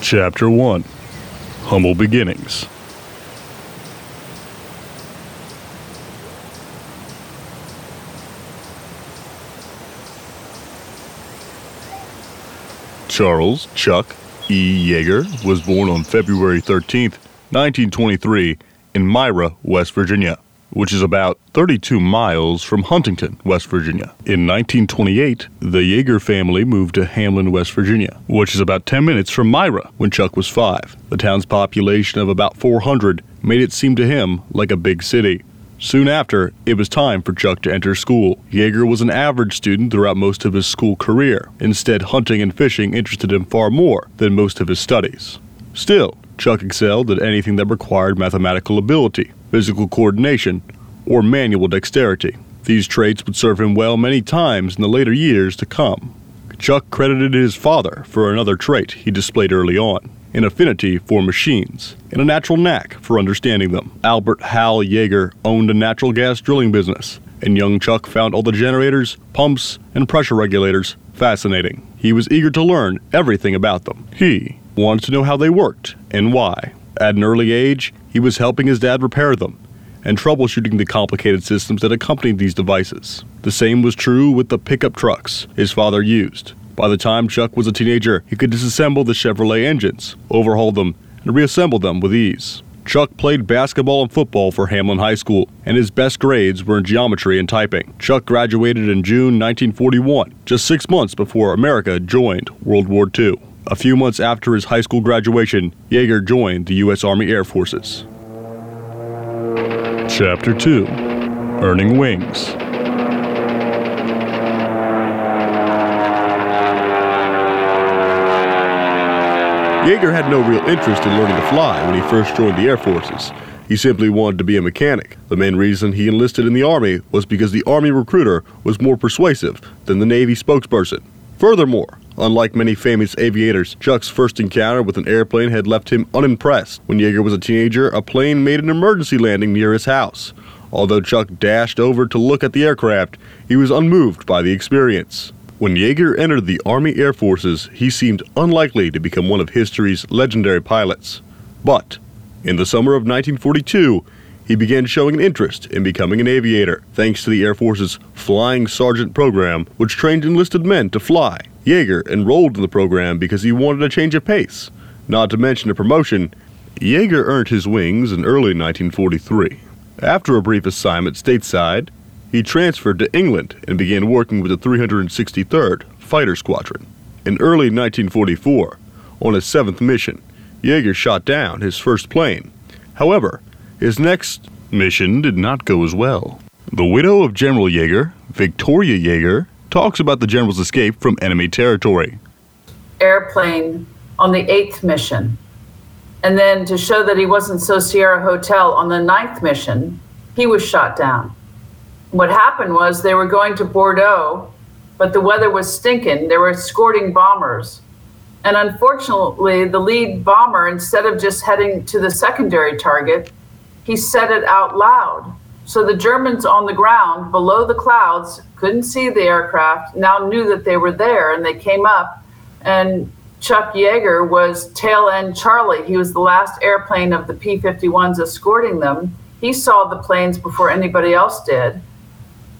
Chapter 1. Humble Beginnings. Charles Chuck E. Yeager was born on February 13, 1923, in Myra, West Virginia, which is about 32 miles from Huntington, West Virginia. In 1928, the Yeager family moved to Hamlin, West Virginia, which is about 10 minutes from Myra, when Chuck was 5. The town's population of about 400 made it seem to him like a big city. Soon after, it was time for Chuck to enter school. Yeager was an average student throughout most of his school career. Instead, hunting and fishing interested him far more than most of his studies. Still, Chuck excelled at anything that required mathematical ability, physical coordination, or manual dexterity. These traits would serve him well many times in the later years to come. Chuck credited his father for another trait he displayed early on, an affinity for machines, and a natural knack for understanding them. Albert Hal Yeager owned a natural gas drilling business, and young Chuck found all the generators, pumps, and pressure regulators fascinating. He was eager to learn everything about them. He wanted to know how they worked and why. At an early age, he was helping his dad repair them and troubleshooting the complicated systems that accompanied these devices. The same was true with the pickup trucks his father used. By the time Chuck was a teenager, he could disassemble the Chevrolet engines, overhaul them, and reassemble them with ease. Chuck played basketball and football for Hamlin High School, and his best grades were in geometry and typing. Chuck graduated in June 1941, just 6 months before America joined World War II. A few months after his high school graduation, Yeager joined the U.S. Army Air Forces. Chapter 2. Earning Wings. Yeager had no real interest in learning to fly when he first joined the Air Forces. He simply wanted to be a mechanic. The main reason he enlisted in the Army was because the Army recruiter was more persuasive than the Navy spokesperson. Furthermore, unlike many famous aviators, Chuck's first encounter with an airplane had left him unimpressed. When Yeager was a teenager, a plane made an emergency landing near his house. Although Chuck dashed over to look at the aircraft, he was unmoved by the experience. When Yeager entered the Army Air Forces, he seemed unlikely to become one of history's legendary pilots. But in the summer of 1942, he began showing an interest in becoming an aviator, thanks to the Air Force's Flying Sergeant program, which trained enlisted men to fly. Yeager enrolled in the program because he wanted a change of pace, not to mention a promotion. Yeager earned his wings in early 1943. After a brief assignment stateside, he transferred to England and began working with the 363rd Fighter Squadron. In early 1944, on his seventh mission, Yeager shot down his first plane. However, his next mission did not go as well. The widow of General Yeager, Victoria Yeager, talks about the general's escape from enemy territory. Airplane on the eighth mission. And then to show that he wasn't so Sierra Hotel on the ninth mission, he was shot down. What happened was they were going to Bordeaux, but the weather was stinking. They were escorting bombers. And unfortunately, the lead bomber, instead of just heading to the secondary target, he said it out loud. So the Germans on the ground, below the clouds, couldn't see the aircraft, now knew that they were there, and they came up. And Chuck Yeager was tail end Charlie. He was the last airplane of the P-51s escorting them. He saw the planes before anybody else did.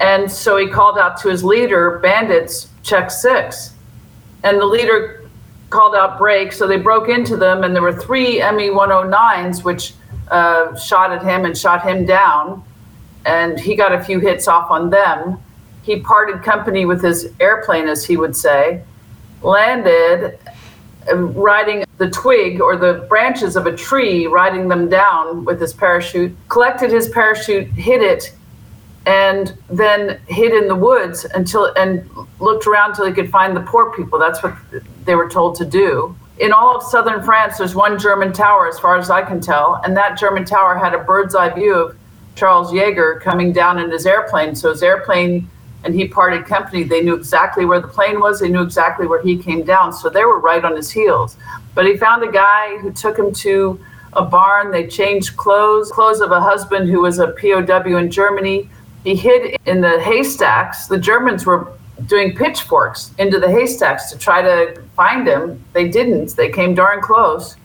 And so he called out to his leader, bandits, check six. And the leader called out break, so they broke into them, and there were three ME-109s which shot at him and shot him down, and he got a few hits off on them. He parted company with his airplane, as he would say, landed riding the twig or the branches of a tree, riding them down with his parachute, collected his parachute, hid it, and then hid in the woods and looked around till he could find the poor people. That's what they were told to do. In all of southern France, there's one German tower, as far as I can tell, and that German tower had a bird's eye view of Charles Yeager coming down in his airplane. So his airplane and he parted company. They knew exactly where the plane was. They knew exactly where he came down. So they were right on his heels. But he found a guy who took him to a barn. They changed clothes of a husband who was a POW in Germany. He hid in the haystacks. The Germans were doing pitchforks into the haystacks to try to find him. They didn't. They came darn close.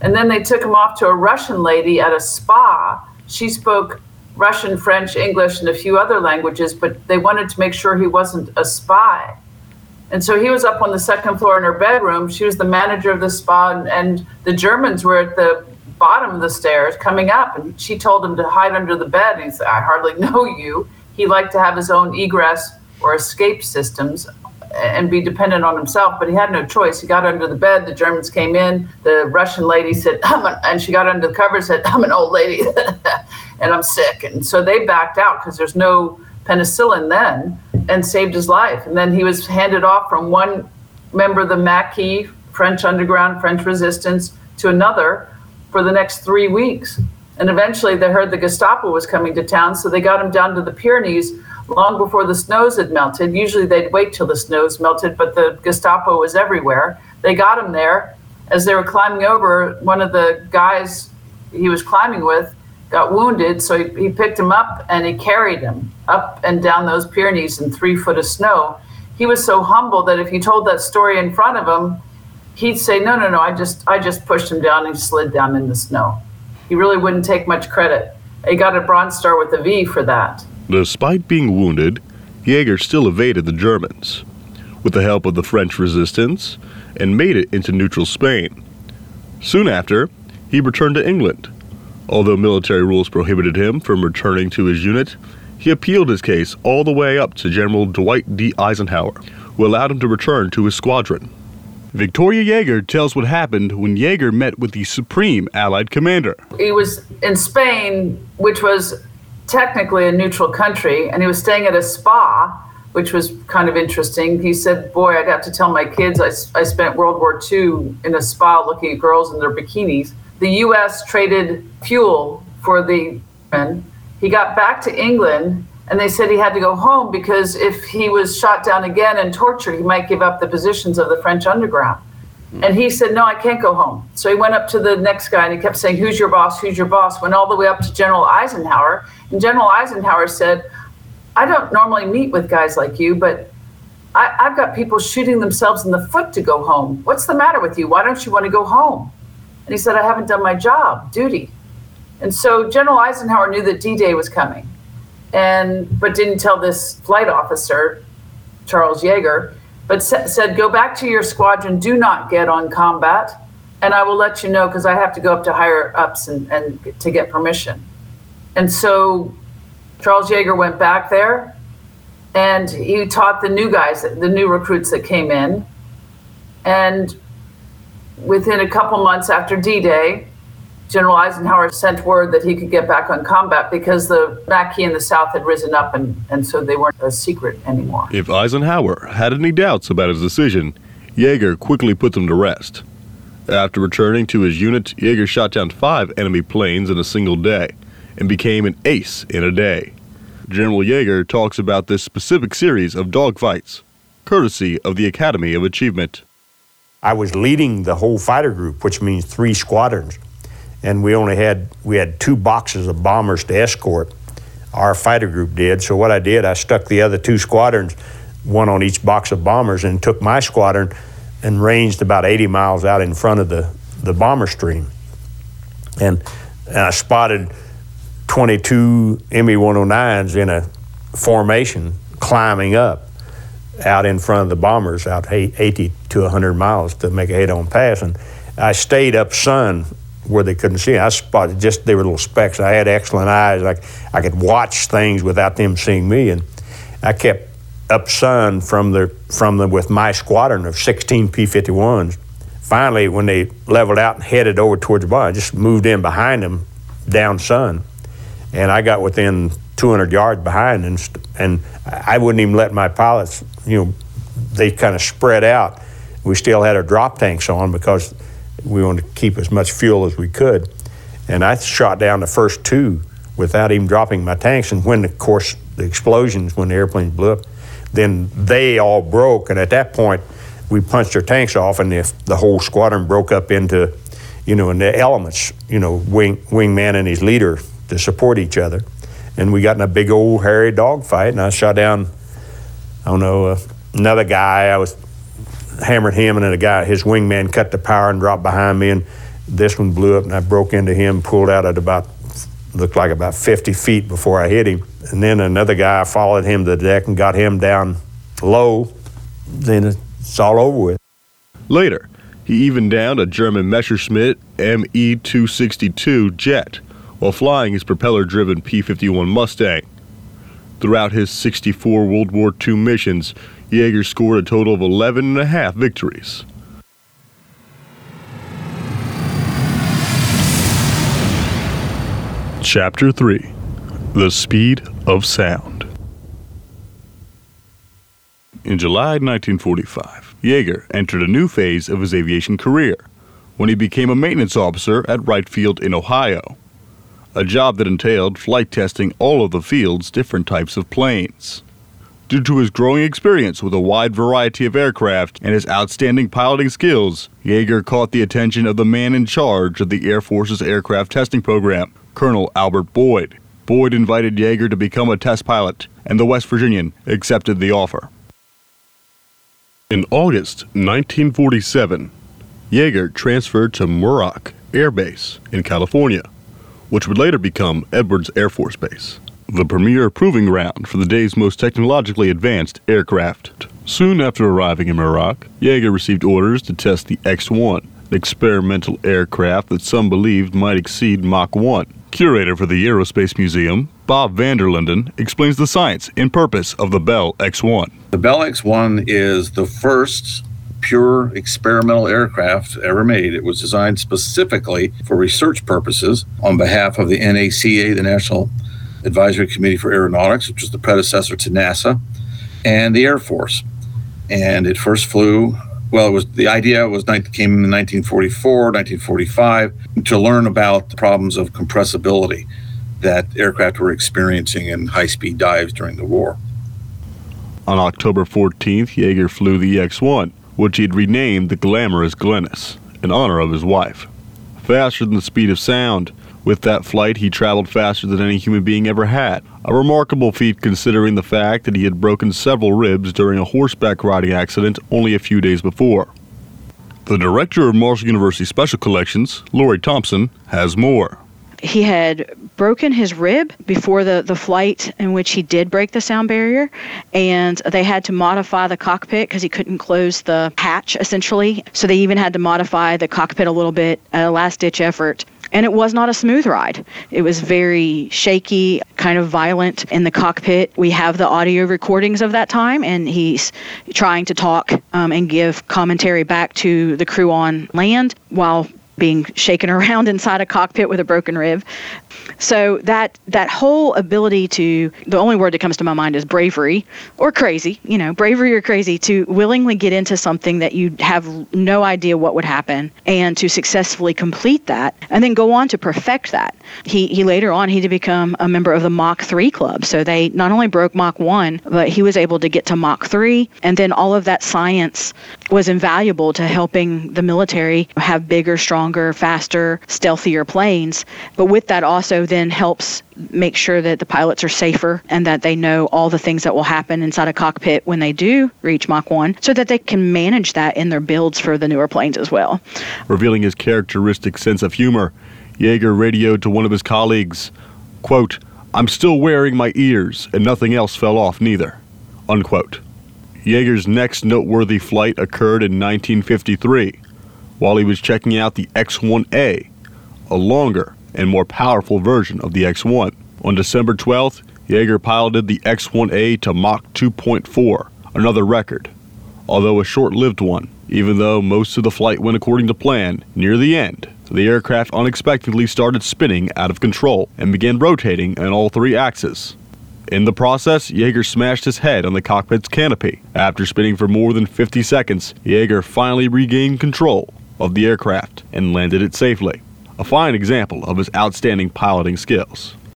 And then they took him off to a Russian lady at a spa. She spoke Russian, French, English, and a few other languages, but they wanted to make sure he wasn't a spy. And so he was up on the second floor in her bedroom. She was the manager of the spa, and the Germans were at the bottom of the stairs coming up, and she told him to hide under the bed. And he said, I hardly know you. He liked to have his own egress or escape systems and be dependent on himself, but he had no choice. He got under the bed, the Germans came in, the Russian lady said, and she got under the cover and said, I'm an old lady and I'm sick. And so they backed out because there's no penicillin then, and saved his life. And then he was handed off from one member of the Maquis, French underground, French resistance, to another for the next 3 weeks. And eventually they heard the Gestapo was coming to town, so they got him down to the Pyrenees long before the snows had melted. Usually they'd wait till the snows melted, but the Gestapo was everywhere. They got him there. As they were climbing over, one of the guys he was climbing with got wounded, so he picked him up and he carried him up and down those Pyrenees in 3 foot of snow. He was so humble that if you told that story in front of him, he'd say, no, I just pushed him down and slid down in the snow. He really wouldn't take much credit. He got a Bronze Star with a V for that. Despite being wounded, Yeager still evaded the Germans with the help of the French resistance and made it into neutral Spain. Soon after, he returned to England. Although military rules prohibited him from returning to his unit, he appealed his case all the way up to General Dwight D. Eisenhower, who allowed him to return to his squadron. Victoria Yeager tells what happened when Yeager met with the Supreme Allied Commander. He was in Spain, which was technically a neutral country, and he was staying at a spa, which was kind of interesting. He said, boy, I'd have to tell my kids I spent World War II in a spa looking at girls in their bikinis. The U.S. traded fuel for the men. He got back to England, and they said he had to go home because if he was shot down again and tortured, he might give up the positions of the French underground. And he said, no, I can't go home. So he went up to the next guy and he kept saying, who's your boss? Who's your boss? Went all the way up to General Eisenhower. And General Eisenhower said, I don't normally meet with guys like you, but I've got people shooting themselves in the foot to go home. What's the matter with you? Why don't you want to go home? And he said, I haven't done my job, duty. And so General Eisenhower knew that D-Day was coming, but didn't tell this flight officer, Charles Yeager, but said, go back to your squadron, do not get on combat, and I will let you know because I have to go up to higher ups and to get permission. And so Charles Yeager went back there and he taught the new guys, the new recruits that came in. And within a couple months after D-Day, General Eisenhower sent word that he could get back on combat because the Maquis in the South had risen up, and so they weren't a secret anymore. If Eisenhower had any doubts about his decision, Yeager quickly put them to rest. After returning to his unit, Yeager shot down 5 enemy planes in a single day and became an ace in a day. General Yeager talks about this specific series of dogfights, courtesy of the Academy of Achievement. I was leading the whole fighter group, which means 3 squadrons. And we had 2 boxes of bombers to escort. Our fighter group did. So what I did, I stuck the other 2 squadrons, one on each box of bombers, and took my squadron and ranged about 80 miles out in front of the bomber stream. And I spotted 22 ME-109s in a formation climbing up out in front of the bombers, out 80 to 100 miles to make a head-on pass. And I stayed up sun where they couldn't see. I spotted just, they were little specks. I had excellent eyes. I could watch things without them seeing me. And I kept up sun from them with my squadron of 16 P-51s. Finally, when they leveled out and headed over towards the bar, I just moved in behind them down sun. And I got within 200 yards behind, and I wouldn't even let my pilots, they kind of spread out. We still had our drop tanks on because we wanted to keep as much fuel as we could. And I shot down the first 2 without even dropping my tanks. And when, of course, the explosions, when the airplanes blew up, then they all broke. And at that point, we punched their tanks off, and the whole squadron broke up into, in the elements, wingman and his leader to support each other. And we got in a big old hairy dogfight, and I shot down, another guy, I was hammered him, and then a guy, his wingman, cut the power and dropped behind me, and this one blew up, and I broke into him, pulled out at about, looked like about 50 feet before I hit him. And then another guy, I followed him to the deck and got him down low. Then it's all over with. Later, he even downed a German Messerschmitt ME-262 jet while flying his propeller-driven P-51 Mustang. Throughout his 64 World War II missions, Yeager scored a total of 11 and a half victories. Chapter 3, The Speed of Sound. In July 1945, Yeager entered a new phase of his aviation career when he became a maintenance officer at Wright Field in Ohio, a job that entailed flight testing all of the field's different types of planes. Due to his growing experience with a wide variety of aircraft and his outstanding piloting skills, Yeager caught the attention of the man in charge of the Air Force's aircraft testing program, Colonel Albert Boyd. Boyd invited Yeager to become a test pilot, and the West Virginian accepted the offer. In August 1947, Yeager transferred to Muroc Air Base in California, which would later become Edwards Air Force Base, the premier proving ground for the day's most technologically advanced aircraft. Soon after arriving in Muroc, Yeager received orders to test the X-1, an experimental aircraft that some believed might exceed Mach 1. Curator for the Aerospace Museum, Bob Vanderlinden, explains the science and purpose of the Bell X-1. The Bell X-1 is the first pure experimental aircraft ever made. It was designed specifically for research purposes on behalf of the NACA, the National Advisory Committee for Aeronautics, which was the predecessor to NASA, and the Air Force. And it first flew, well, came in 1944, 1945, to learn about the problems of compressibility that aircraft were experiencing in high-speed dives during the war. On October 14th, Yeager flew the X-1, which he'd renamed the Glamorous Glennis, in honor of his wife. Faster than the speed of sound, with that flight, he traveled faster than any human being ever had, a remarkable feat considering the fact that he had broken several ribs during a horseback riding accident only a few days before. The director of Marshall University Special Collections, Lori Thompson, has more. He had broken his rib before the flight in which he did break the sound barrier, and they had to modify the cockpit because he couldn't close the hatch, essentially. So they even had to modify the cockpit a little bit, a last-ditch effort. And it was not a smooth ride. It was very shaky, kind of violent in the cockpit. We have the audio recordings of that time, and he's trying to talk and give commentary back to the crew on land while being shaken around inside a cockpit with a broken rib. So that whole ability to, the only word that comes to my mind is bravery or crazy, bravery or crazy, to willingly get into something that you have no idea what would happen and to successfully complete that and then go on to perfect that. He later on, he did become a member of the Mach 3 club. So they not only broke Mach 1, but he was able to get to Mach 3. And then all of that science was invaluable to helping the military have bigger, stronger, faster, stealthier planes. But with that also then helps make sure that the pilots are safer and that they know all the things that will happen inside a cockpit when they do reach Mach 1 so that they can manage that in their builds for the newer planes as well. Revealing his characteristic sense of humor, Yeager radioed to one of his colleagues, quote, "I'm still wearing my ears and nothing else fell off neither," unquote. Yeager's next noteworthy flight occurred in 1953 while he was checking out the X-1A, a longer and more powerful version of the X-1. On December 12th, Yeager piloted the X-1A to Mach 2.4, another record, although a short-lived one. Even though most of the flight went according to plan, near the end, the aircraft unexpectedly started spinning out of control and began rotating on all three axes. In the process, Yeager smashed his head on the cockpit's canopy. After spinning for more than 50 seconds, Yeager finally regained control of the aircraft and landed it safely. A fine example of his outstanding piloting skills.